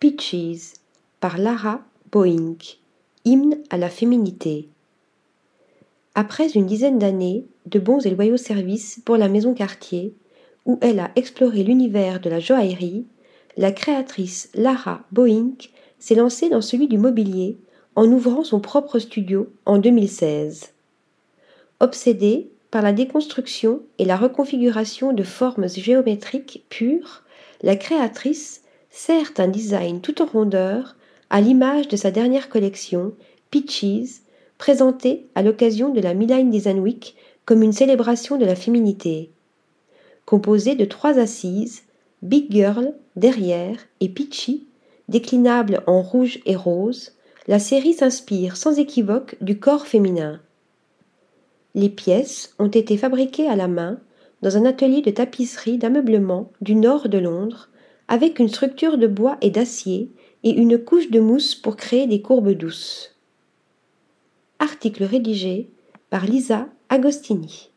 Peaches par Lara Bohinc, hymne à la féminité. Après une dizaine d'années de bons et loyaux services pour la maison Cartier, où elle a exploré l'univers de la joaillerie, la créatrice Lara Bohinc s'est lancée dans celui du mobilier en ouvrant son propre studio en 2016. Obsédée par la déconstruction et la reconfiguration de formes géométriques pures, la créatrice sert un design tout en rondeur à l'image de sa dernière collection, Peaches, présentée à l'occasion de la Milan Design Week comme une célébration de la féminité. Composée de 3 assises, Big Girl, derrière, et Peachy, déclinable en rouge et rose, la série s'inspire sans équivoque du corps féminin. Les pièces ont été fabriquées à la main dans un atelier de tapisserie d'ameublement du nord de Londres, avec une structure de bois et d'acier et une couche de mousse pour créer des courbes douces. Article rédigé par Lisa Agostini.